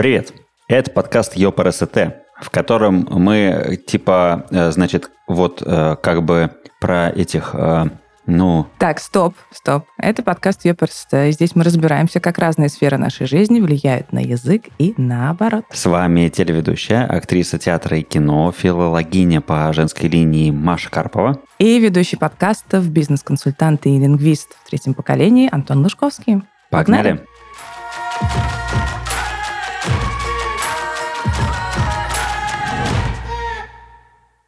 Привет! Это подкаст ё.пэ.эр.эс.тэ, в котором мы типа, значит, вот как бы про этих... Ну. Так, стоп. Это подкаст ё.пэ.эр.эс.тэ. Здесь мы разбираемся, как разные сферы нашей жизни влияют на язык и наоборот. С вами телеведущая, актриса театра и кино, филологиня по женской линии Маша Карпова. И ведущий подкастов, бизнес-консультант и лингвист в третьем поколении Антон Лужковский. Погнали!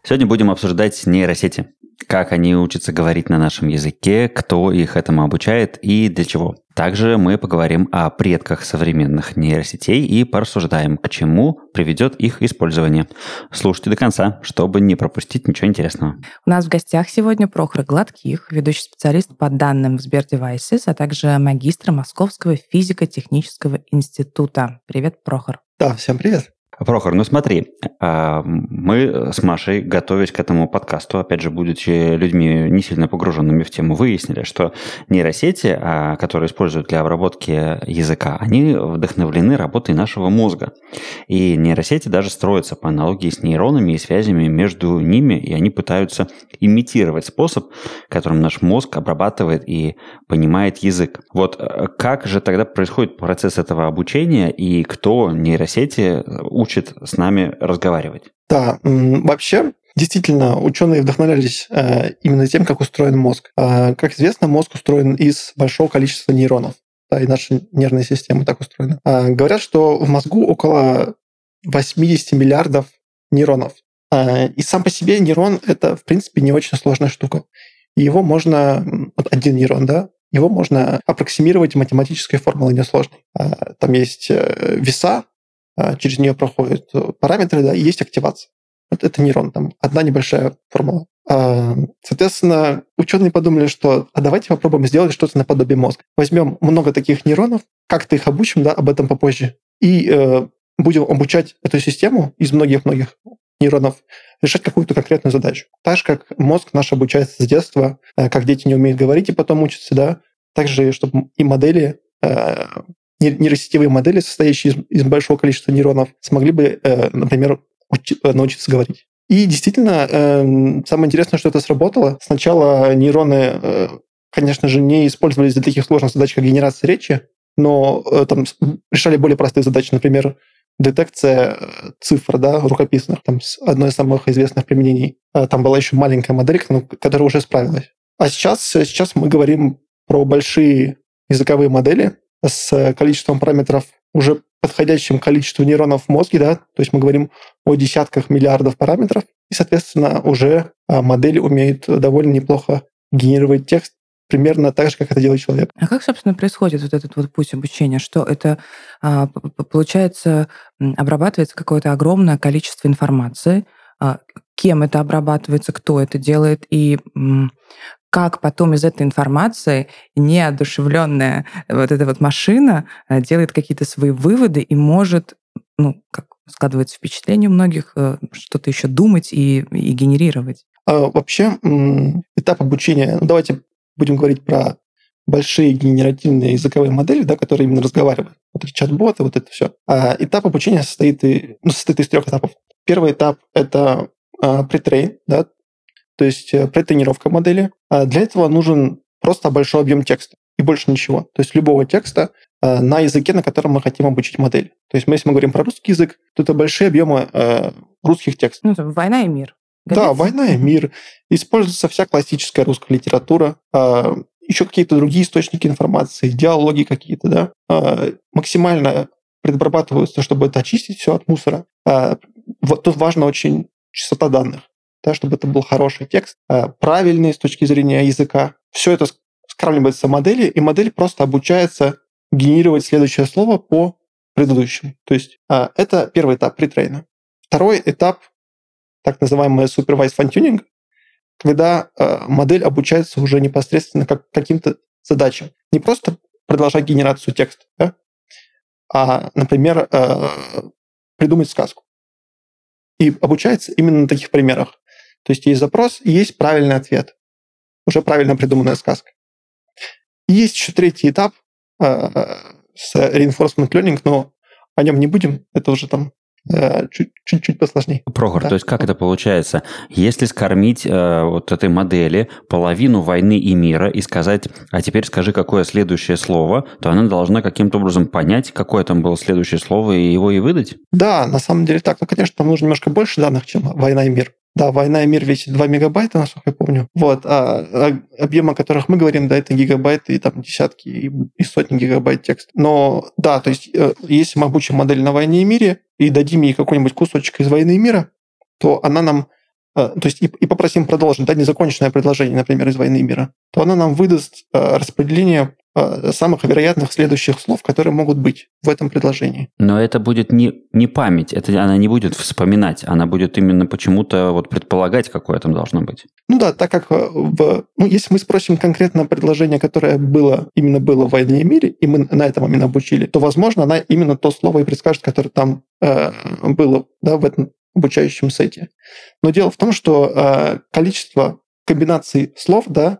Сегодня будем обсуждать нейросети. Как они учатся говорить на нашем языке, кто их этому обучает и для чего. Также мы поговорим о предках современных нейросетей и порассуждаем, к чему приведет их использование. Слушайте до конца, чтобы не пропустить ничего интересного. У нас в гостях сегодня Прохор Гладких, ведущий специалист по данным в SberDevices, а также магистр Московского физико-технического института. Привет, Прохор. Да, всем привет. Прохор, ну смотри, мы с Машей, готовясь к этому подкасту, опять же, будучи людьми не сильно погруженными в тему, выяснили, что нейросети, которые используют для обработки языка, они вдохновлены работой нашего мозга. И нейросети даже строятся по аналогии с нейронами и связями между ними, и они пытаются имитировать способ, которым наш мозг обрабатывает и понимает язык. Вот как же тогда происходит процесс этого обучения, и кто нейросети учит с нами разговаривать? Да, вообще, действительно, ученые вдохновлялись именно тем, как устроен мозг. Как известно, мозг устроен из большого количества нейронов, да, и наши нервные системы так устроены. Говорят, что в мозгу около 80 миллиардов нейронов. И сам по себе нейрон — это, в принципе, не очень сложная штука. Его можно... Вот один нейрон, да? Его можно аппроксимировать математической формулой несложной. Там есть веса, через нее проходят параметры, да, и есть активация. Вот это нейрон, там одна небольшая формула. Соответственно, ученые подумали, что давайте попробуем сделать что-то наподобие мозга. Возьмем много таких нейронов, как-то их обучим, да, об этом попозже, и будем обучать эту систему из многих-многих нейронов решать какую-то конкретную задачу. Так же, как мозг наш обучается с детства, как дети не умеют говорить и потом учатся, да, также, чтобы и модели... нейросетевые модели, состоящие из большого количества нейронов, смогли бы, например, научиться говорить. И действительно, самое интересное, что это сработало. Сначала нейроны, конечно же, не использовались для таких сложных задач, как генерация речи, но там решали более простые задачи, например, детекция цифр, да, рукописных. Там одно из самых известных применений. Там была еще маленькая модель, которая уже справилась. А сейчас мы говорим про большие языковые модели, с количеством параметров, уже подходящим количеству нейронов в мозге, да, то есть мы говорим о десятках миллиардов параметров, и, соответственно, уже модель умеет довольно неплохо генерировать текст, примерно так же, как это делает человек. А как, собственно, происходит вот этот вот путь обучения? Что это, получается, обрабатывается какое-то огромное количество информации, кем это обрабатывается, кто это делает, и... Как потом из этой информации неодушевленная вот эта вот машина делает какие-то свои выводы и может, ну, как складывается впечатление у многих, что-то еще думать и генерировать? Вообще этап обучения, ну, давайте будем говорить про большие генеративные языковые модели, да, которые именно разговаривают. Вот эти чат-боты, вот это все. Этап обучения состоит из 3 этапов. Первый этап — это претрейн, да, то есть претренировка модели. Для этого нужен просто большой объем текста и больше ничего. То есть любого текста на языке, на котором мы хотим обучить модель. То есть если мы говорим про русский язык, то это большие объемы русских текстов. Ну, там «Война и мир». Годится? Да, «Война и мир». Используется вся классическая русская литература, еще какие-то другие источники информации, диалоги какие-то, да. Максимально предобрабатываются, чтобы это очистить все от мусора. Вот тут важна очень чистота данных. Да, чтобы это был хороший текст, правильный с точки зрения языка. Все это скармливается модели, и модель просто обучается генерировать следующее слово по предыдущему. То есть это первый этап претрейна. Второй этап, так называемый supervised fine-tuning, когда модель обучается уже непосредственно каким-то задачам. Не просто продолжать генерацию текста, да? А, например, придумать сказку. И обучается именно на таких примерах. То есть есть запрос, и есть правильный ответ. Уже правильно придуманная сказка. И есть еще третий этап с reinforcement learning, но о нем не будем, это уже там чуть-чуть посложнее. Прохор, да. То есть как это получается? Если скормить вот этой модели половину «Войны и мира» и сказать, а теперь скажи, какое следующее слово, то она должна каким-то образом понять, какое там было следующее слово, и его и выдать? Да, на самом деле так. Ну, конечно, там нужно немножко больше данных, чем «Война и мир». Да, «Война и мир» весит 2 мегабайта, насколько я помню. Вот. А объем, о которых мы говорим, да, это гигабайты, и там десятки, и сотни гигабайт текста. Но да, то есть если мы обучим модель на «Войне и мире» и дадим ей какой-нибудь кусочек из «Войны и мира», то она нам... То есть и попросим продолжить, да, незаконченное предложение, например, из «Войны и мира», то она нам выдаст распределение самых вероятных следующих слов, которые могут быть в этом предложении. Но это будет не память, это она не будет вспоминать, она будет именно почему-то вот предполагать, какое там должно быть. Ну да, так как если мы спросим конкретно предложение, которое было в «Войне и мире», и мы на этом именно обучили, то, возможно, она именно то слово и предскажет, которое там было, да, в этом обучающем сете. Но дело в том, что количество комбинаций слов, да,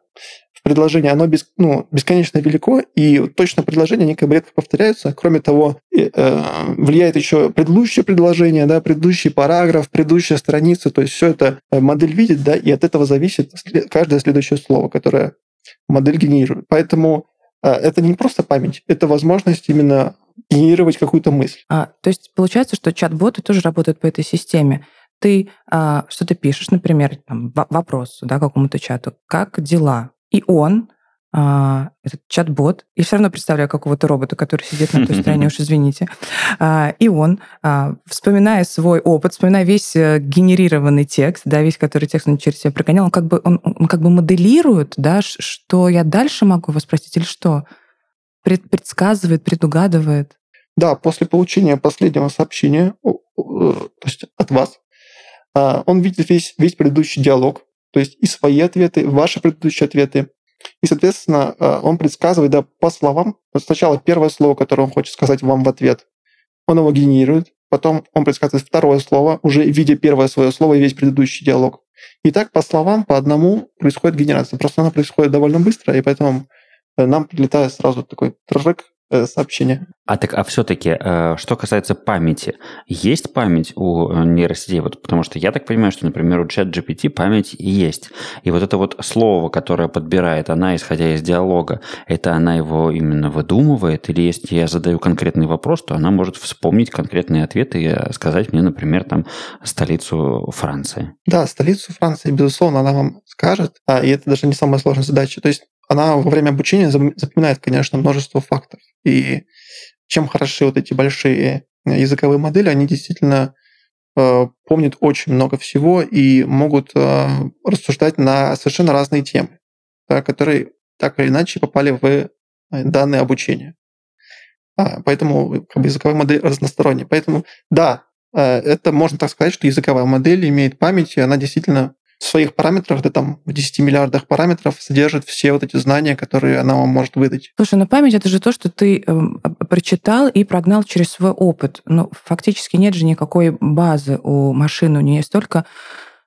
в предложении, оно бесконечно велико, и точно предложения, они как бы редко повторяются. Кроме того, влияет еще предыдущее предложение, да, предыдущий параграф, предыдущая страница, то есть все это модель видит, да, и от этого зависит каждое следующее слово, которое модель генерирует. Поэтому это не просто память, это возможность именно генерировать какую-то мысль. То есть получается, что чат-боты тоже работают по этой системе. Ты что-то пишешь, например, там, вопрос, да, какому-то чату, как дела? И он, этот чат-бот, я все равно представляю какого-то робота, который сидит на той стороне, уж извините, и он, вспоминая свой опыт, вспоминая весь генерированный текст, да, весь, который текст он через себя прогонял, он как бы моделирует, да, что я дальше могу вас спросить или что? Предсказывает, предугадывает. Да, после получения последнего сообщения, то есть от вас, он видит весь предыдущий диалог, то есть и свои ответы, и ваши предыдущие ответы. И, соответственно, он предсказывает, да, по словам. Вот сначала первое слово, которое он хочет сказать вам в ответ, он его генерирует. Потом он предсказывает второе слово, уже видя первое свое слово и весь предыдущий диалог. И так по словам, по одному происходит генерация. Просто она происходит довольно быстро, и поэтому нам прилетает сразу такой тржик сообщение. А все-таки, что касается памяти, есть память у нейросетей? Вот, потому что я так понимаю, что, например, у ChatGPT память есть. И вот это вот слово, которое подбирает она, исходя из диалога, это она его именно выдумывает? Или если я задаю конкретный вопрос, то она может вспомнить конкретные ответы и сказать мне, например, там, столицу Франции? Да, столицу Франции, безусловно, она вам скажет. И это даже не самая сложная задача. То есть она во время обучения запоминает, конечно, множество фактов. И чем хороши вот эти большие языковые модели, они действительно помнят очень много всего и могут рассуждать на совершенно разные темы, да, которые так или иначе попали в данные обучения. Поэтому как бы, языковая модель разносторонняя. Поэтому да, это можно так сказать, что языковая модель имеет память, и она действительно в своих параметрах, да там в 10 миллиардах параметров содержит все вот эти знания, которые она вам может выдать. Слушай, но память — это же то, что ты прочитал и прогнал через свой опыт. Но фактически нет же никакой базы у машины. У нее есть только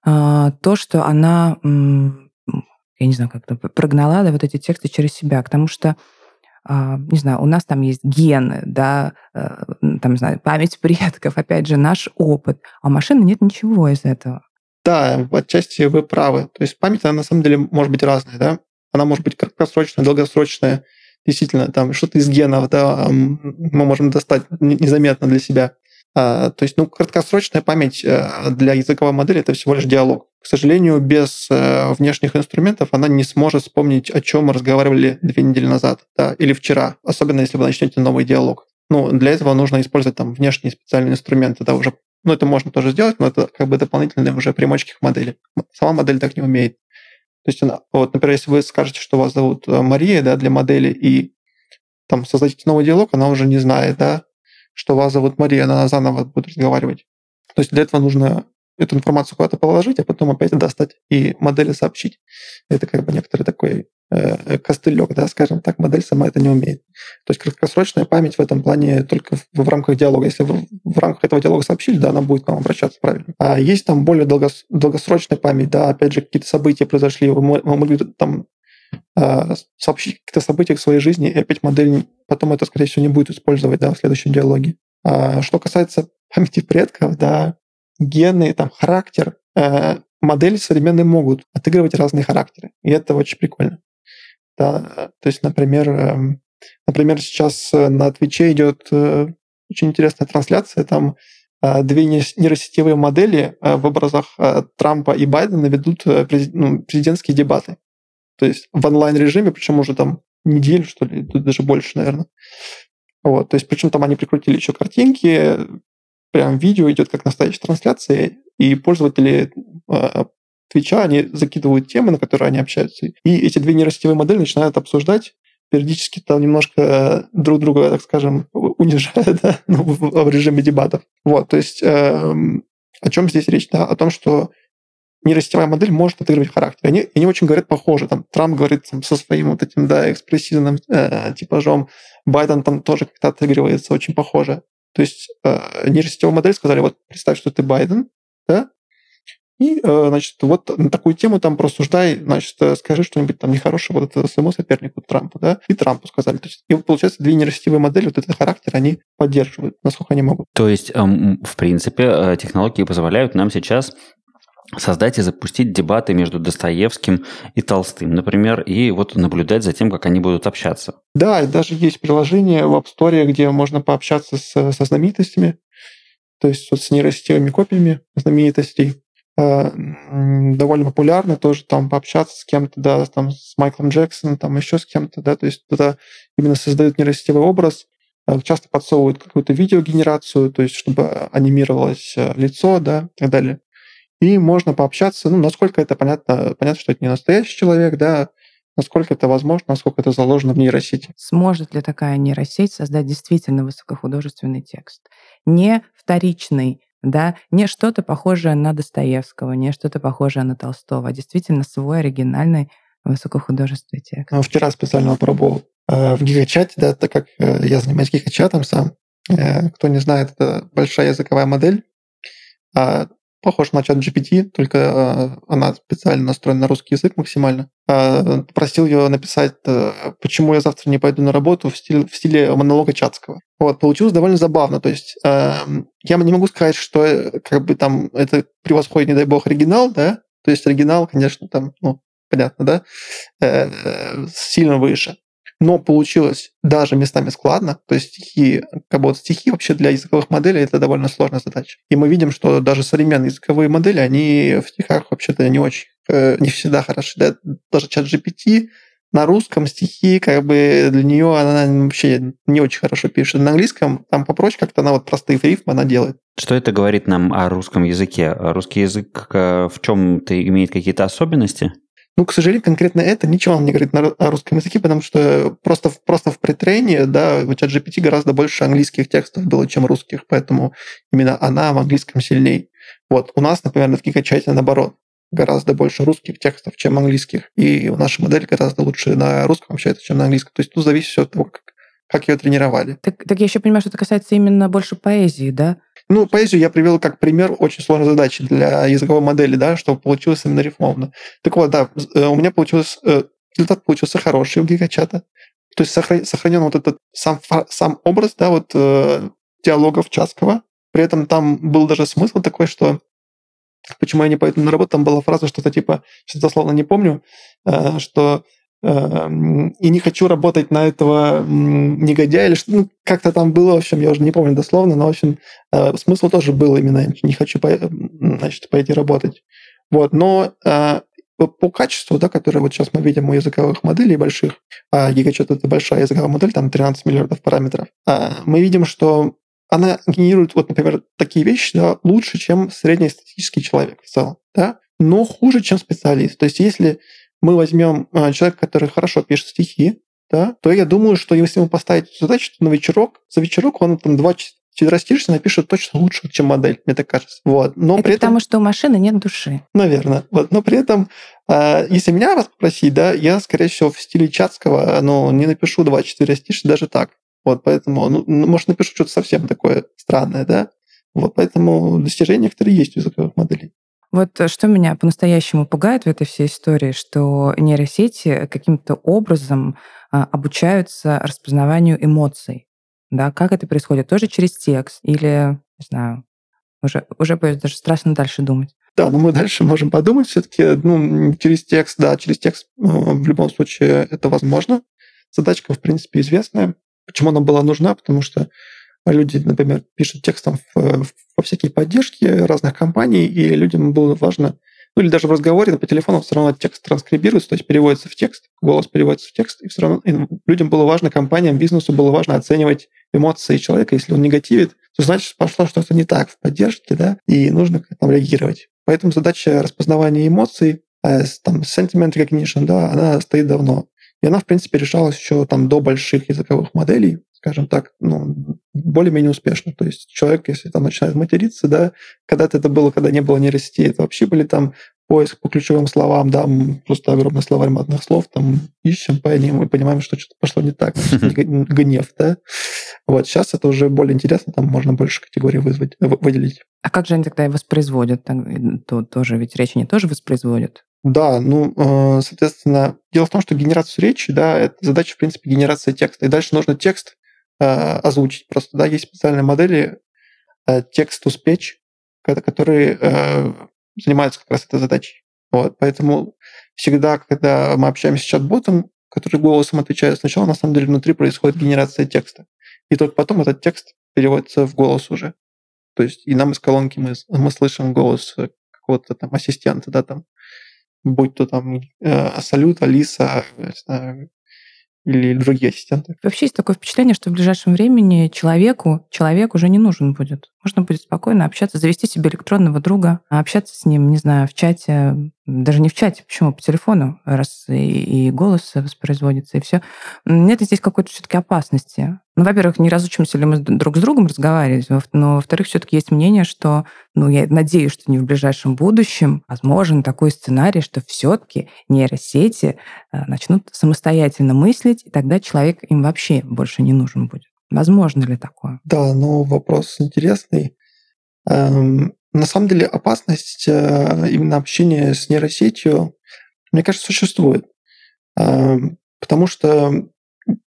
то, что она, я не знаю, как-то прогнала, да, вот эти тексты через себя. Потому что, не знаю, у нас там есть гены, да, там, не знаю, память предков, опять же, наш опыт. А у машины нет ничего из этого. Да, отчасти вы правы. То есть память, она на самом деле может быть разная, да? Она может быть краткосрочная, долгосрочная. Действительно, там что-то из генов, да, мы можем достать незаметно для себя. То есть, краткосрочная память для языковой модели — это всего лишь диалог. К сожалению, без внешних инструментов она не сможет вспомнить, о чем мы разговаривали 2 недели назад, да, или вчера, особенно если вы начнете новый диалог. Для этого нужно использовать там внешние специальные инструменты, да, уже. Это можно тоже сделать, но это как бы дополнительные уже примочки к модели. Сама модель так не умеет. То есть, например, если вы скажете, что вас зовут Мария, да, для модели, и там создадите новый диалог, она уже не знает, да, что вас зовут Мария, она заново будет разговаривать. То есть для этого нужно эту информацию куда-то положить, а потом опять достать и модели сообщить. Это как бы некоторый такой костылек, да, скажем так, модель сама это не умеет. То есть краткосрочная память в этом плане только в рамках диалога. Если вы в рамках этого диалога сообщили, да, она будет к вам обращаться правильно. А есть там более долгосрочная память, да, опять же, какие-то события произошли, вы могли там сообщить какие-то события к своей жизни, и опять модель потом это, скорее всего, не будет использовать, да, в следующем диалоге. Что касается памяти предков, да, гены, там, характер, модели современные могут отыгрывать разные характеры, и это очень прикольно. Да, то есть, например, сейчас на Твиче идет очень интересная трансляция, там две нейросетевые модели в образах Трампа и Байдена ведут президентские дебаты. То есть в онлайн-режиме, причем уже там неделю, что ли, даже больше, наверное. Вот, то есть причем там они прикрутили еще картинки, прям видео идет как настоящая трансляция, и пользователи Твича, они закидывают темы, на которые они общаются, и эти две нейросетевые модели начинают обсуждать, периодически там немножко друг друга, так скажем, унижают, да, ну, в режиме дебатов. Вот, то есть о чем здесь речь? Да? О том, что нейросетевая модель может отыгрывать характер. Они очень говорят похоже. Там Трамп говорит там, со своим вот этим, да, экспрессивным типажом. Байден там тоже как-то отыгрывается очень похоже. То есть нейросетевая модель сказали, вот представь, что ты Байден, да, и, значит, вот на такую тему там просуждай, значит, скажи что-нибудь там нехорошее вот своему сопернику Трампу, да, и Трампу сказали. То есть, и получается, две нейросетевые модели вот этот характер они поддерживают, насколько они могут. То есть, в принципе, технологии позволяют нам сейчас создать и запустить дебаты между Достоевским и Толстым, например, и вот наблюдать за тем, как они будут общаться. Да, и даже есть приложение в App Store, где можно пообщаться со знаменитостями, то есть вот с нейросетевыми копиями знаменитостей. Довольно популярно тоже там пообщаться с кем-то, да, там с Майклом Джексоном, там еще с кем-то, да, то есть туда именно создают нейросетевой образ, часто подсовывают какую-то видеогенерацию, то есть чтобы анимировалось лицо, да, и так далее. И можно пообщаться, ну, насколько это понятно, что это не настоящий человек, да, насколько это возможно, насколько это заложено в нейросети. Сможет ли такая нейросеть создать действительно высокохудожественный текст? Не вторичный, да, не что-то похожее на Достоевского, не что-то похожее на Толстого, а действительно свой оригинальный высокохудожественный текст. Ну, вчера специально пробовал в Гигачате, да, так как я занимаюсь Гигачатом сам. Кто не знает, это большая языковая модель, похож на ChatGPT, только она специально настроена на русский язык максимально. Попросил ее написать, почему я завтра не пойду на работу в стиле монолога Чацкого. Вот, получилось довольно забавно. То есть я не могу сказать, что как бы там это превосходит, не дай бог, оригинал, да. То есть оригинал, конечно, там, ну, понятно, да, сильно выше. Но получилось даже местами складно, то есть стихи, как бы вот стихи вообще для языковых моделей это довольно сложная задача. И мы видим, что даже современные языковые модели, они в стихах вообще-то не очень, не всегда хороши. Да? Даже ChatGPT на русском стихи, как бы для нее она вообще не очень хорошо пишет. На английском там попроще как-то она вот простые рифмы она делает. Что это говорит нам о русском языке? Русский язык в чем-то имеет какие-то особенности? Ну, к сожалению, конкретно это ничего нам не говорит о русском языке, потому что просто в претрейне, да, в ChatGPT гораздо больше английских текстов было, чем русских, поэтому именно она в английском сильней. Вот у нас, например, в Гигачате наоборот, гораздо больше русских текстов, чем английских, и наша модель гораздо лучше на русском общается, чем на английском. То есть тут зависит все от того, как ее тренировали. Так я еще понимаю, что это касается именно больше поэзии, да? Ну, поэзию я привел как пример очень сложной задачи для языковой модели, да, чтобы получилось именно рифмовно. Так вот, да, у меня получилось, результат получился хороший у Гигачата. То есть сохранен вот этот сам образ, да, вот диалогов Чацкого. При этом там был даже смысл такой, что почему я не пойду на работу, там была фраза что-то типа, сейчас дословно не помню, что и не хочу работать на этого негодяя, или что, ну, как-то там было, в общем, я уже не помню дословно, но, в общем, смысл тоже был именно, не хочу, значит, пойти работать. Вот, но по качеству, да, которое вот сейчас мы видим у языковых моделей больших, Гигачат — это большая языковая модель, там 13 миллиардов параметров, мы видим, что она генерирует, вот, например, такие вещи, да, лучше, чем среднестатистический человек в целом, да, но хуже, чем специалист. То есть если мы возьмем человека, который хорошо пишет стихи, да, то я думаю, что если ему поставить задачу, то на вечерок, за вечерок он там 2 четверостишья напишет точно лучше, чем модель, мне так кажется. Вот. Но это при этом, потому что у машины нет души. Наверное. Вот. Но при этом, если меня раз попросить, да, я, скорее всего, в стиле Чацкого, но не напишу 2 четверостишья даже так. Вот, поэтому, ну, может, напишу что-то совсем такое странное, да. Вот, поэтому достижения некоторые есть у языковых моделей. Вот что меня по-настоящему пугает в этой всей истории, что нейросети каким-то образом обучаются распознаванию эмоций. да, как это происходит? Тоже через текст или, не знаю, уже даже страшно дальше думать. Да, но мы дальше можем подумать все-таки, через текст в любом случае это возможно. Задачка, в принципе, известная. Почему она была нужна? Потому что люди, например, пишут текстом во всякие поддержки разных компаний, и людям было важно, ну или даже в разговоре по телефону все равно текст транскрибируется, то есть переводится в текст, голос переводится в текст, и все равно и людям было важно, компаниям, бизнесу было важно оценивать эмоции человека, если он негативит, то значит пошло что-то не так в поддержке, да, и нужно там реагировать. Поэтому задача распознавания эмоций, там, sentiment recognition, да, она стоит давно. И она, в принципе, решалась еще там до больших языковых моделей, скажем так, ну, более-менее успешно. То есть человек, если там начинает материться, да, когда-то это было, когда не было нейросети, это вообще были там поиск по ключевым словам, да, просто огромный словарь матных слов, там ищем по ним и понимаем, что что-то пошло не так, гнев, да. Вот сейчас это уже более интересно, там можно больше категорий выделить. А как же они тогда и воспроизводят? Там, тоже, ведь речь они тоже воспроизводят? Да, ну, соответственно, дело в том, что генерацию речи, да, это задача, в принципе, генерация текста. И дальше нужно текст озвучить. Просто, да, есть специальные модели text-to-speech, которые занимаются как раз этой задачей. Вот, поэтому всегда, когда мы общаемся с чат-ботом, который голосом отвечает, сначала, на самом деле, внутри происходит генерация текста. И только потом этот текст переводится в голос уже. То есть и нам из колонки мы слышим голос какого-то там ассистента, да, там, будь то там Салют, Алиса, не знаю, или другие ассистенты. Вообще есть такое впечатление, что в ближайшем времени человек уже не нужен будет. Можно будет спокойно общаться, завести себе электронного друга, общаться с ним, не знаю, в чате, даже не в чате, почему, по телефону, раз и голос воспроизводится, и все. Нет здесь какой-то все-таки опасности. Ну, во-первых, не разучимся ли мы друг с другом разговаривать, но, во-вторых, все-таки есть мнение, что, ну, я надеюсь, что не в ближайшем будущем возможен такой сценарий, что все-таки нейросети начнут самостоятельно мыслить, и тогда человек им вообще больше не нужен будет. Возможно ли такое? Да, ну, вопрос интересный. На самом деле опасность именно общения с нейросетью, мне кажется, существует. Потому что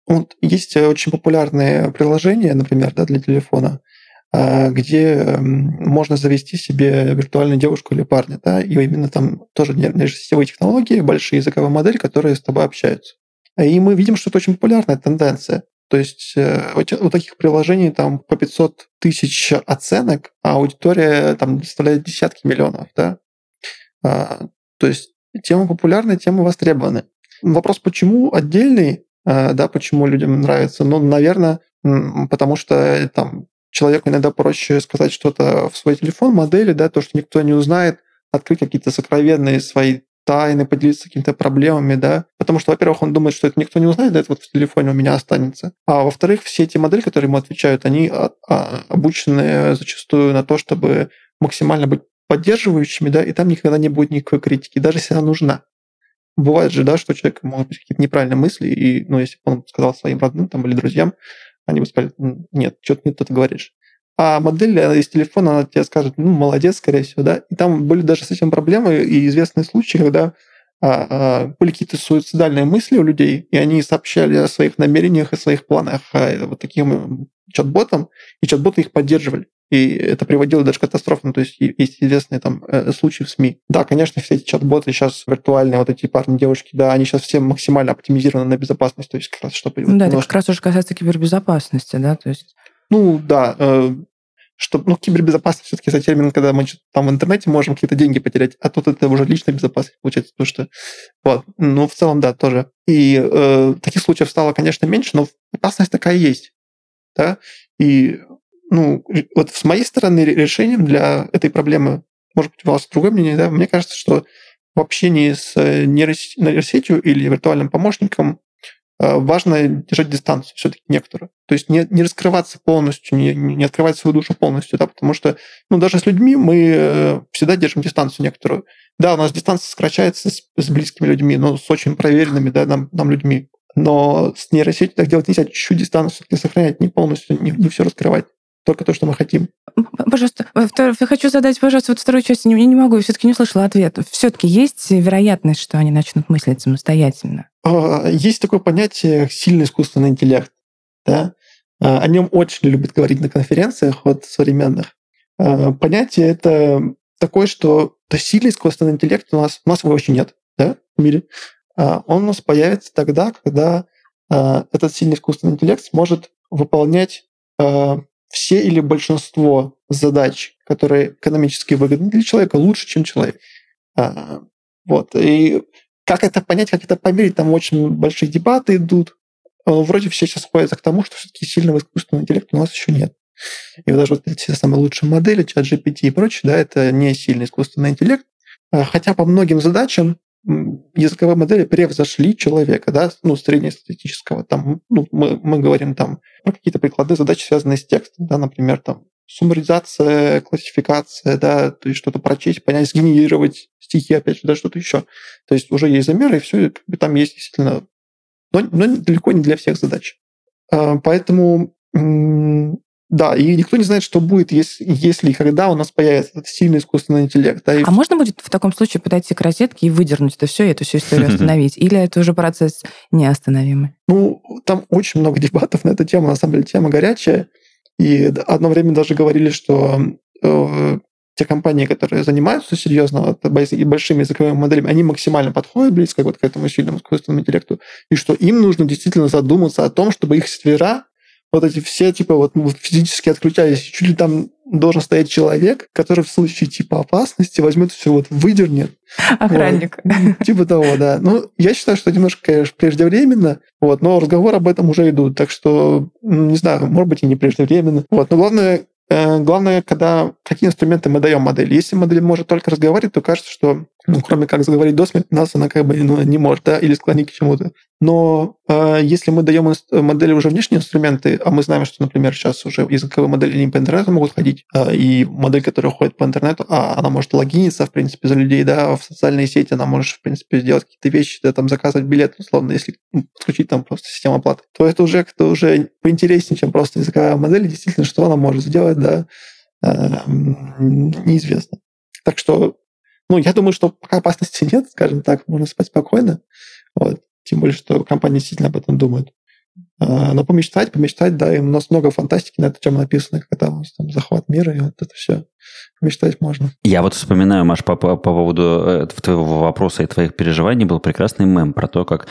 вот есть очень популярные приложения, например, да, для телефона, где можно завести себе виртуальную девушку или парня. Да, и именно там тоже нейросетевые технологии, большие языковые модели, которые с тобой общаются. И мы видим, что это очень популярная тенденция. То есть у таких приложений там по 500 тысяч оценок, а аудитория там составляет десятки миллионов. Да? То есть тема популярна, тема востребована. Вопрос, почему отдельный, да, почему людям нравится, ну, наверное, потому что там человеку иногда проще сказать что-то в свой телефон, модели, да, то, что никто не узнает, открыть какие-то сокровенные свои тайны, поделиться какими-то проблемами, да, потому что, во-первых, он думает, что это никто не узнает, да, это вот в телефоне у меня останется, а во-вторых, все эти модели, которые ему отвечают, они обучены зачастую на то, чтобы максимально быть поддерживающими, да, и там никогда не будет никакой критики, даже если она нужна. Бывает же, да, что у человека могут быть какие-то неправильные мысли, и, ну, если бы он сказал своим родным там, или друзьям, они бы сказали, нет, что-то не то ты говоришь. А модель из телефона, она тебе скажет, ну, молодец, скорее всего, да. И там были даже с этим проблемы и известные случаи, когда были какие-то суицидальные мысли у людей, и они сообщали о своих намерениях и своих планах вот таким чат-ботам, и чат-боты их поддерживали. И это приводило даже к катастрофам. То есть есть известные там случаи в СМИ. Да, конечно, все эти чат-боты сейчас виртуальные, вот эти парни-девушки, да, они сейчас все максимально оптимизированы на безопасность. То есть как раз чтобы... Да, это как раз уже касается кибербезопасности, да, то есть... Ну, да, чтобы, ну, кибербезопасность все-таки за термин, когда мы там в интернете можем какие-то деньги потерять, а тут это уже личная безопасность получается, потому что, вот, ну, в целом, да, тоже. И таких случаев стало, конечно, меньше, но опасность такая есть, да, и, ну, вот с моей стороны решением для этой проблемы, может быть, у вас другое мнение, да, мне кажется, что в общении с нейросетью или виртуальным помощником важно держать дистанцию все-таки некоторую. То есть не раскрываться полностью, не открывать свою душу полностью, да, потому что, ну, даже с людьми мы всегда держим дистанцию некоторую. Да, у нас дистанция сокращается с близкими людьми, но с очень проверенными, да, нам людьми. Но с нейросетью так делать нельзя. Чуть-чуть дистанцию сохранять, не полностью, не все раскрывать. Только то, что мы хотим. Пожалуйста, я хочу задать, пожалуйста, вот вторую часть. Я не могу, я все-таки не услышала ответ. Все-таки есть вероятность, что они начнут мыслить самостоятельно? Есть такое понятие сильный искусственный интеллект. Да? О нем очень любят говорить на конференциях вот современных. Понятие это такое, что сильный искусственный интеллект у нас его вообще нет, да, в мире. Он у нас появится тогда, когда этот сильный искусственный интеллект сможет выполнять все или большинство задач, которые экономически выгодны для человека, лучше, чем человек. Вот. И как это понять, как это померить, там очень большие дебаты идут. Вроде все сейчас сходятся к тому, что все-таки сильного искусственного интеллекта у нас еще нет. И даже вот эти самые лучшие модели, ChatGPT и прочее, да, это не сильный искусственный интеллект. Хотя по многим задачам языковые модели превзошли человека, да, среднестатистического. Там, мы говорим там про какие-то прикладные задачи, связанные с текстом, да, например, там суммаризация, классификация, да, то есть что-то прочесть, понять, сгенерировать стихи, опять же, да, что-то еще. То есть уже есть замеры, и все, как бы там есть действительно, но далеко не для всех задач. Поэтому, да, и никто не знает, что будет, если и когда у нас появится этот сильный искусственный интеллект. Да, и... А можно будет в таком случае подойти к розетке и выдернуть это все, и эту всю историю остановить? Или это уже процесс неостановимый? Там очень много дебатов на эту тему, на самом деле тема горячая. И одно время даже говорили, что те компании, которые занимаются серьезно большими языковыми моделями, они максимально подходят близко вот к этому сильному искусственному интеллекту, и что им нужно действительно задуматься о том, чтобы их сфера, вот эти все физически отключались, чуть ли там должен стоять человек, который в случае опасности возьмет все, выдернет. Охранник. Того, да. Я считаю, что немножко, конечно, преждевременно, но разговоры об этом уже идут, так что, не знаю, может быть, и не преждевременно. Но главное, когда какие инструменты мы даем модели. Если модель может только разговаривать, то кажется, что кроме как заговорить до смерти, нас она не может, да, или склонить к чему-то. Но если мы даем модели уже внешние инструменты, а мы знаем, что, например, сейчас уже языковые модели не по интернету могут ходить, и модель, которая ходит по интернету, она может логиниться, в принципе, за людей, да, в социальные сети, она может, в принципе, сделать какие-то вещи, да, там, заказывать билет, условно, если подключить там просто систему оплаты, то это уже как-то уже поинтереснее, чем просто языковая модель, действительно, что она может сделать, да, неизвестно. Так что я думаю, что пока опасности нет, скажем так, можно спать спокойно. Тем более, что компании действительно об этом думают. Но помечтать, да, и у нас много фантастики на эту тему написано, когда у нас там захват мира, и это все. Помечтать можно. Я вспоминаю, Маш, по поводу твоего вопроса и твоих переживаний был прекрасный мем про то, как,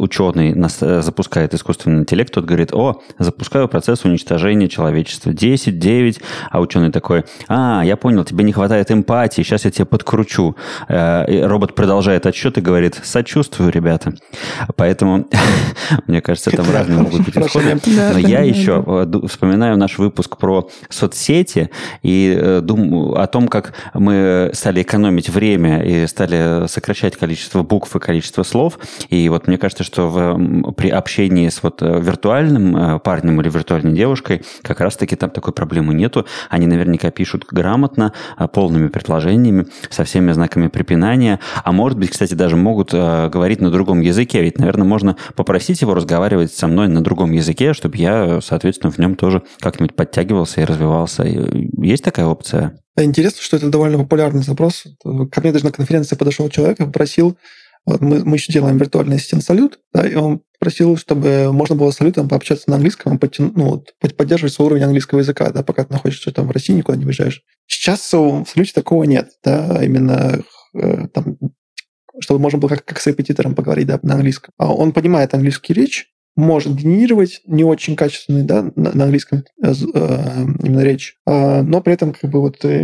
ученый запускает искусственный интеллект, тот говорит: запускаю процесс уничтожения человечества. 10, 9, а ученый такой: я понял, тебе не хватает эмпатии, сейчас я тебя подкручу. И робот продолжает отсчет и говорит: сочувствую, ребята. Поэтому, мне кажется, там разные могут быть подходы. Но я еще вспоминаю наш выпуск про соцсети и думаю о том, как мы стали экономить время и стали сокращать количество букв и количество слов. И мне кажется, что при общении с виртуальным парнем или виртуальной девушкой как раз-таки там такой проблемы нету. Они наверняка пишут грамотно, полными предложениями, со всеми знаками препинания. А может быть, кстати, даже могут говорить на другом языке. Ведь, наверное, можно попросить его разговаривать со мной на другом языке, чтобы я, соответственно, в нем тоже как-нибудь подтягивался и развивался. Есть такая опция? Интересно, что это довольно популярный запрос. Ко мне даже на конференции подошел человек и попросил, мы еще делаем виртуальный ассистент «Салют», да, и он просил, чтобы можно было с «Салютом» пообщаться на английском, поддерживать свой уровень английского языка, да, пока ты находишься там в России, никуда не уезжаешь. Сейчас в «Салюте» такого нет, да, именно там, чтобы можно было как с репетитором поговорить, да, на английском. Он понимает английский речь, может генерировать не очень качественный, да, на английском именно речь, но при этом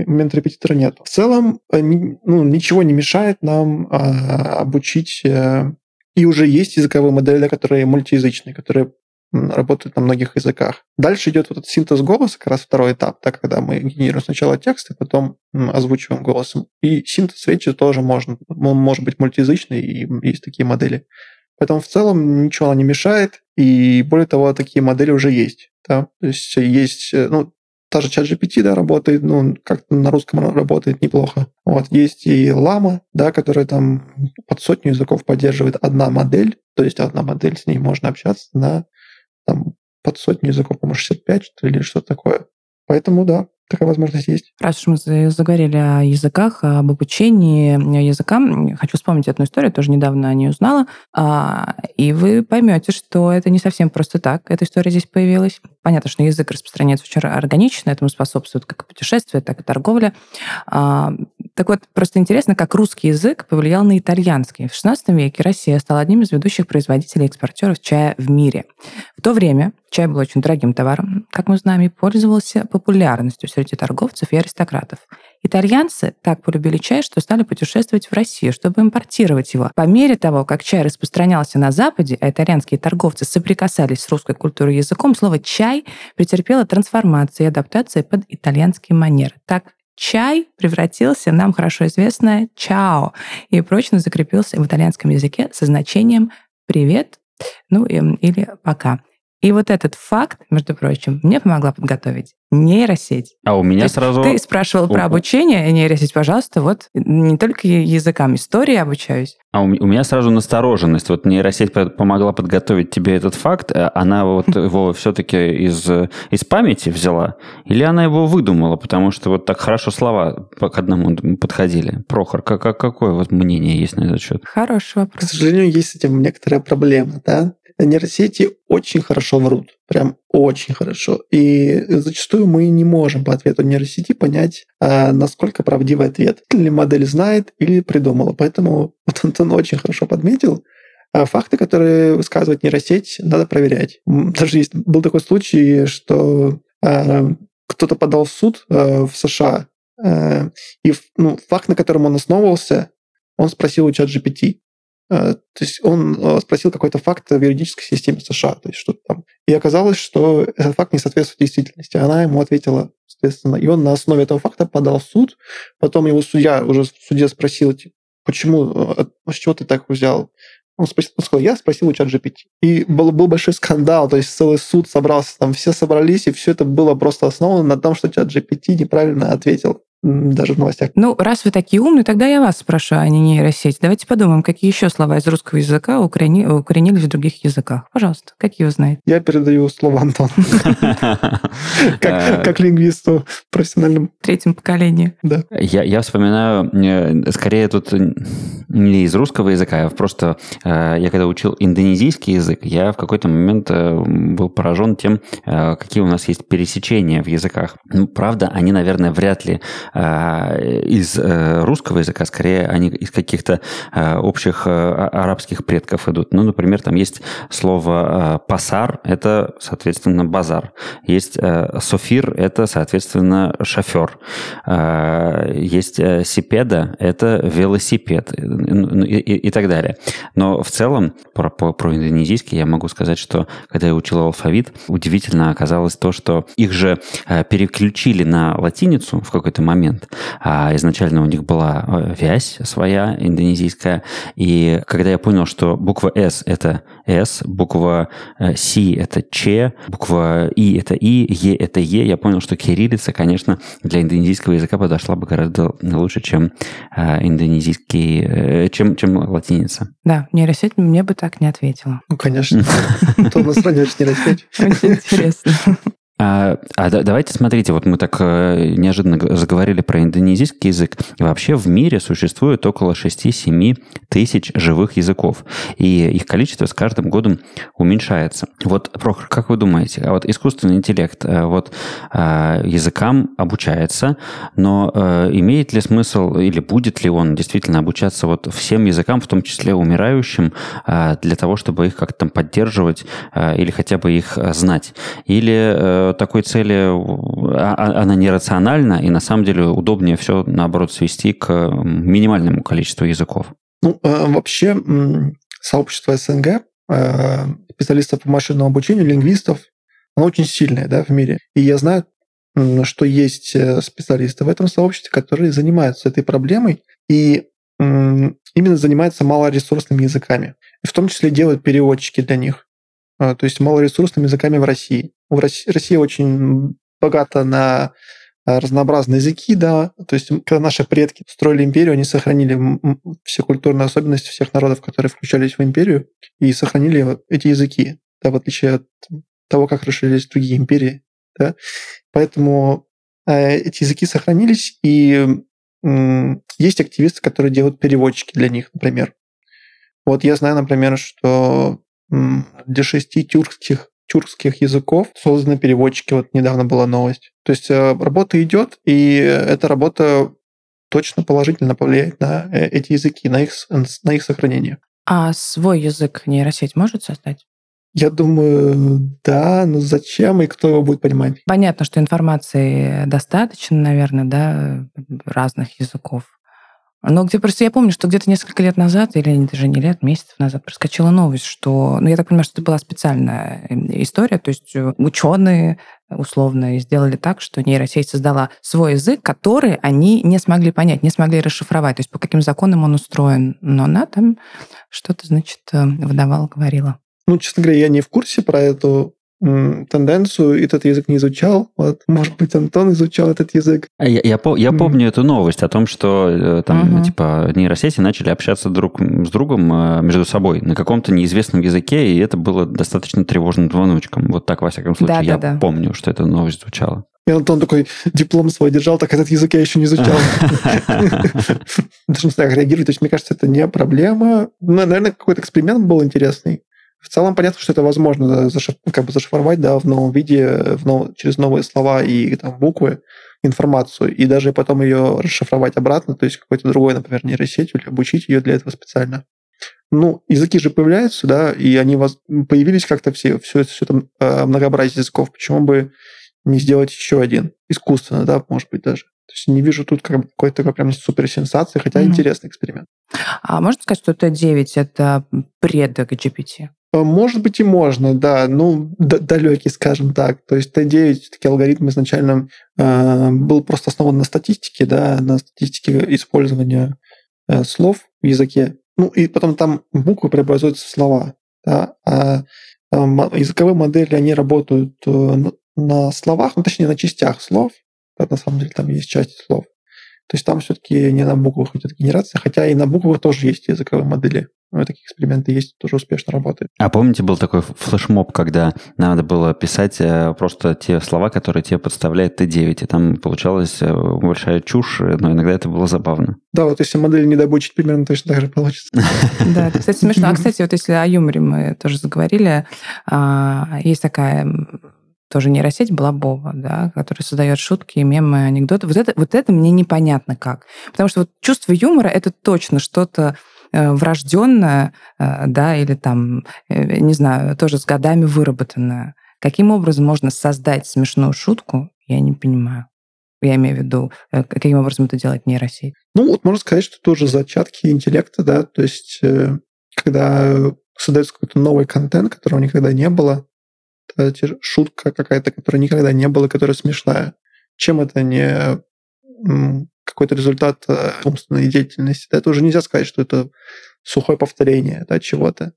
момент репетитора нет. В целом ничего не мешает нам обучить, и уже есть языковые модели, которые мультиязычные, которые работают на многих языках. Дальше идет этот синтез голоса, как раз второй этап, так, когда мы генерируем сначала текст, и потом озвучиваем голосом. И синтез речи тоже может быть мультиязычный, и есть такие модели. Поэтому в целом ничего она не мешает, и более того, такие модели уже есть. Да? То есть та же ChatGPT, да, работает, как-то на русском работает неплохо. Есть и ЛАМА, да, которая там под сотню языков поддерживает одна модель, с ней можно общаться под сотню языков, по-моему, 65 или что-то такое. Поэтому да, такая возможность есть. Раз уж мы заговорили о языках, об обучении языкам, хочу вспомнить одну историю, тоже недавно о ней узнала, и вы поймете, что это не совсем просто так, эта история здесь появилась. Понятно, что язык распространяется очень органично, этому способствует как путешествия, так и торговля. Так вот, просто интересно, как русский язык повлиял на итальянский. В XVI веке Россия стала одним из ведущих производителей и экспортеров чая в мире. В то время чай был очень дорогим товаром, как мы знаем, и пользовался популярностью среди торговцев и аристократов. Итальянцы так полюбили чай, что стали путешествовать в Россию, чтобы импортировать его. По мере того, как чай распространялся на Западе, а итальянские торговцы соприкасались с русской культурой и языком, слово «чай» претерпело трансформации и адаптации под итальянские манеры. Так чай превратился в нам хорошо известное «чао» и прочно закрепился в итальянском языке со значением «привет», ну или «пока». И вот этот факт, между прочим, мне помогла подготовить нейросеть. А у меня сразу... Ты спрашивал про обучение, нейросеть, пожалуйста, вот не только языкам, истории обучаюсь. А у меня сразу настороженность. Вот нейросеть помогла подготовить тебе этот факт, она вот его все-таки из памяти взяла? Или она его выдумала? Потому что вот так хорошо слова к одному подходили. Прохор, какое вот мнение есть на этот счет? Хороший вопрос. К сожалению, есть с этим некоторая проблема, да? Нейросети очень хорошо врут, прям очень хорошо. И зачастую мы не можем по ответу нейросети понять, насколько правдивый ответ. Или модель знает, или придумала. Поэтому вот Антон очень хорошо подметил. Факты, которые высказывает нейросеть, надо проверять. Даже есть, был такой случай, что кто-то подал в суд в США, и факт, на котором он основывался, он спросил у ChatGPT. То есть он спросил какой-то факт в юридической системе США, то есть что-то там. И оказалось, что этот факт не соответствует действительности. Она ему ответила, соответственно. И он на основе этого факта подал в суд. Потом его судья уже в суде спросил, почему, с чего ты так взял? Он сказал, я спросил у ChatGPT. И был большой скандал, то есть целый суд собрался, там все собрались, и все это было просто основано на том, что ChatGPT неправильно ответил. Даже в новостях. Ну, раз вы такие умные, тогда я вас спрошу, а не нейросеть. Давайте подумаем, какие еще слова из русского языка укоренились в других языках. Пожалуйста, какие вы знаете? Я передаю слово Антону. Как лингвисту профессиональному. Третьем поколении. Да. Я вспоминаю, скорее тут не из русского языка, а просто я когда учил индонезийский язык, я в какой-то момент был поражен тем, какие у нас есть пересечения в языках. Ну, правда, они, наверное, вряд ли из русского языка, скорее они из каких-то общих арабских предков идут. Ну, например, там есть слово «пасар», это, соответственно, «базар». Есть «софир», это, соответственно, «шофер». Есть «сипеда», это «велосипед» и так далее. Но в целом про индонезийский я могу сказать, что когда я учил алфавит, удивительно оказалось то, что их же переключили на латиницу в какой-то момент, изначально у них была вязь своя, индонезийская, и когда я понял, что буква «С» — это «С», буква «С» — это «Ч», буква «И» — это «И», «Е» — это «Е», я понял, что кириллица, конечно, для индонезийского языка подошла бы гораздо лучше, чем индонезийский, чем латиница. Да, нейросеть мне бы так не ответила. Ну, конечно. Кто у нас родился нейросеть? Очень интересно. Давайте, смотрите, вот мы так неожиданно заговорили про индонезийский язык. Вообще в мире существует около 6-7 тысяч живых языков, и их количество с каждым годом уменьшается. Вот, Прохор, как вы думаете, вот искусственный интеллект вот языкам обучается, но имеет ли смысл или будет ли он действительно обучаться вот всем языкам, в том числе умирающим, для того, чтобы их как-то там поддерживать или хотя бы их знать? Или такой цели она нерациональна, и на самом деле удобнее все, наоборот, свести к минимальному количеству языков. Ну, вообще, сообщество СНГ, специалистов по машинному обучению, лингвистов, оно очень сильное, да, в мире. И я знаю, что есть специалисты в этом сообществе, которые занимаются этой проблемой и именно занимаются малоресурсными языками. В том числе делают переводчики для них. То есть малоресурсными языками в России. Россия очень богата на разнообразные языки, да. То есть когда наши предки строили империю, они сохранили все культурные особенности всех народов, которые включались в империю, и сохранили эти языки, да, в отличие от того, как расширились другие империи. Да. Поэтому эти языки сохранились, и есть активисты, которые делают переводчики для них, например. Вот я знаю, например, что для 6 тюркских языков созданы переводчики. Вот недавно была новость. То есть работа идет, и эта работа точно положительно повлияет на эти языки, на их сохранение. А свой язык нейросеть может создать? Я думаю, да, но зачем и кто его будет понимать? Понятно, что информации достаточно, наверное, да, разных языков. Но где просто я помню, что где-то несколько лет назад, или даже не лет, месяцев назад, проскочила новость, что, ну, я так понимаю, что это была специальная история, то есть ученые условно сделали так, что нейросеть создала свой язык, который они не смогли понять, не смогли расшифровать, то есть по каким законам он устроен. Но она там что-то, значит, выдавала, говорила. Ну, честно говоря, я не в курсе про эту тенденцию, и этот язык не изучал. Вот. Может быть, Антон изучал этот язык. Я помню эту новость о том, что там, типа, нейросети начали общаться друг с другом между собой на каком-то неизвестном языке, и это было достаточно тревожным звоночком. Вот так, во всяком случае, я помню, что эта новость звучала. И Антон такой диплом свой держал, так этот язык я еще не изучал. Даже не знаю, как реагировать. То есть, мне кажется, это не проблема. Наверное, какой-то эксперимент был интересный. В целом понятно, что это возможно как бы зашифровать, да, в новом виде, через новые слова и там, буквы информацию, и даже потом ее расшифровать обратно, то есть какой-то другой, например, нейросеть, или обучить ее для этого специально. Ну, языки же появляются, да, и они появились как-то все там многообразие языков. Почему бы не сделать еще один? Искусственно, да, может быть, даже. То есть не вижу тут какой-то такой прям суперсенсации, хотя интересный эксперимент. А можно сказать, что Т9 — это предок GPT? Может быть, и можно, да. Ну, далекий, скажем так. То есть Т9, такие алгоритмы изначально был просто основан на статистике, да, на статистике использования слов в языке. Ну, и потом там буквы преобразуются в слова. Да, а языковые модели, они работают на словах, ну, точнее, на частях слов. Да, на самом деле там есть часть слов. То есть там все-таки не на буквах идет генерация, хотя и на буквах тоже есть языковые модели. Но такие эксперименты есть, тоже успешно работает. А помните, был такой флешмоб, когда надо было писать просто те слова, которые тебе подставляет Т9, и там получалась большая чушь, но иногда это было забавно. Да, вот если модель не добучить, примерно точно так же получится. Да, это, кстати, смешно. А, кстати, вот если о юморе мы тоже заговорили, есть такая... тоже нейросеть Блабова, да, которая создает шутки, мемы, анекдоты. Вот это мне непонятно как. Потому что вот чувство юмора — это точно что-то врожденное, да, или там, не знаю, тоже с годами выработанное. Каким образом можно создать смешную шутку, я не понимаю. Я имею в виду, каким образом это делает нейросеть. Ну, вот можно сказать, что тоже зачатки интеллекта, да, то есть когда создается какой-то новый контент, которого никогда не было, шутка какая-то, которая никогда не была, которая смешная. Чем это не какой-то результат умственной деятельности? Это уже нельзя сказать, что это сухое повторение, да, чего-то.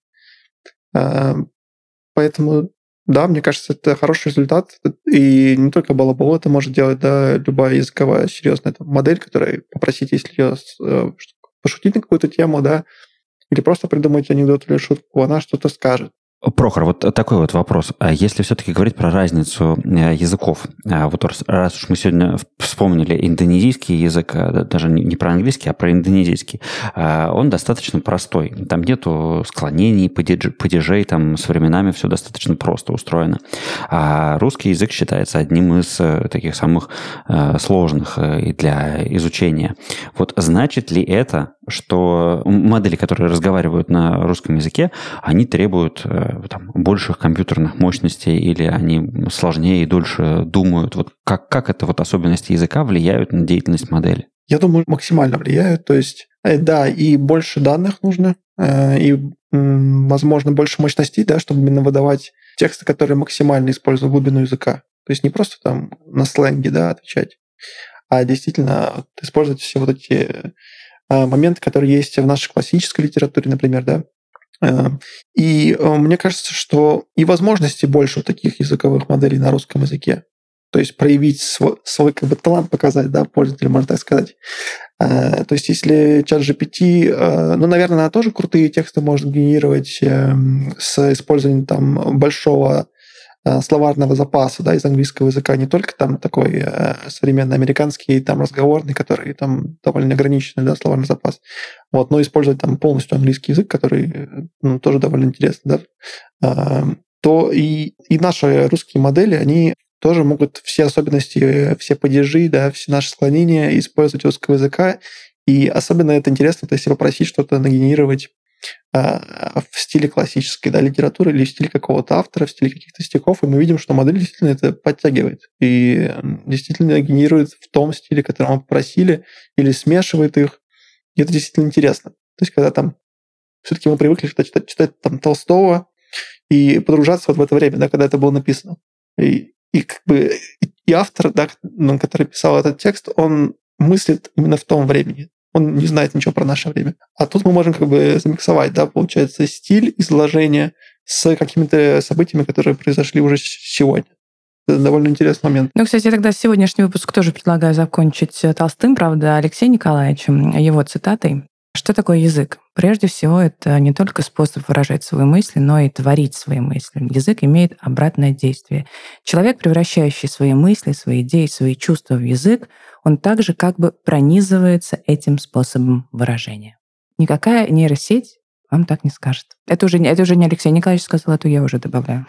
Поэтому, да, мне кажется, это хороший результат. И не только Балабол это может делать, да, любая языковая серьезная там, модель, которая попросить, если ее пошутить на какую-то тему, да, или просто придумать анекдот или шутку, она что-то скажет. Прохор, вот такой вот вопрос. Если все-таки говорить про разницу языков, вот раз уж мы сегодня вспомнили индонезийский язык, даже не про английский, а про индонезийский, он достаточно простой. Там нету склонений, падежей, там с временами все достаточно просто устроено. А русский язык считается одним из таких самых сложных для изучения. Вот значит ли это, что модели, которые разговаривают на русском языке, они требуют там, больших компьютерных мощностей, или они сложнее и дольше думают? Вот как это вот особенности языка влияют на деятельность модели? Я думаю, максимально влияют. То есть, да, и больше данных нужно, и, возможно, больше мощностей, да, чтобы именно выдавать тексты, которые максимально используют глубину языка. То есть не просто там на сленге, да, отвечать, а действительно использовать все вот эти моменты, которые есть в нашей классической литературе, например, да. И мне кажется, что и возможностей больше у таких языковых моделей на русском языке. То есть проявить свой как бы талант показать, да, пользователю, можно так сказать. То есть если ChatGPT, ну, наверное, она тоже крутые тексты может генерировать с использованием там большого словарного запаса, да, из английского языка, не только там такой современный американский, там разговорный, который там довольно ограниченный, да, словарный запас, вот, но использовать там полностью английский язык, который, ну, тоже довольно интересно, да, то и наши русские модели, они тоже могут все особенности, все падежи, да, все наши склонения использовать русского языка, и особенно это интересно, то есть если попросить что-то нагенерировать в стиле классической, да, литературы или в стиле какого-то автора, в стиле каких-то стихов, и мы видим, что модель действительно это подтягивает и действительно генерирует в том стиле, который мы попросили, или смешивает их. И это действительно интересно. То есть когда там все-таки мы привыкли читать там Толстого и погружаться вот в это время, да, когда это было написано. И как бы и автор, да, который писал этот текст, он мыслит именно в том времени. Он не знает ничего про наше время. А тут мы можем как бы замиксовать, да, получается, стиль изложения с какими-то событиями, которые произошли уже сегодня. Это довольно интересный момент. Ну, кстати, я тогда сегодняшний выпуск тоже предлагаю закончить Толстым, правда, Алексеем Николаевичем, его цитатой. Что такое язык? Прежде всего, это не только способ выражать свои мысли, но и творить свои мысли. Язык имеет обратное действие. Человек, превращающий свои мысли, свои идеи, свои чувства в язык, он также как бы пронизывается этим способом выражения. Никакая нейросеть вам так не скажет. Это уже не Алексей Николаевич сказал, а то я уже добавляю.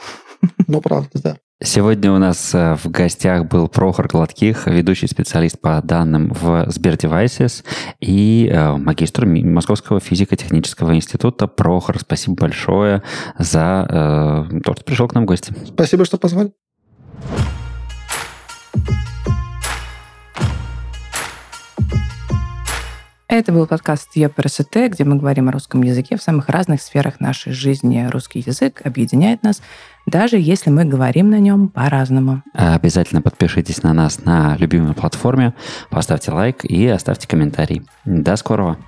Ну, правда, да. Сегодня у нас в гостях был Прохор Гладких, ведущий специалист по данным в SberDevices и магистр Московского физико-технического института. Прохор, спасибо большое за то, что пришел к нам в гости. Спасибо, что позвали. Это был подкаст ЕПРСТ, где мы говорим о русском языке в самых разных сферах нашей жизни. Русский язык объединяет нас, даже если мы говорим на нем по-разному. Обязательно подпишитесь на нас на любимой платформе, поставьте лайк и оставьте комментарий. До скорого!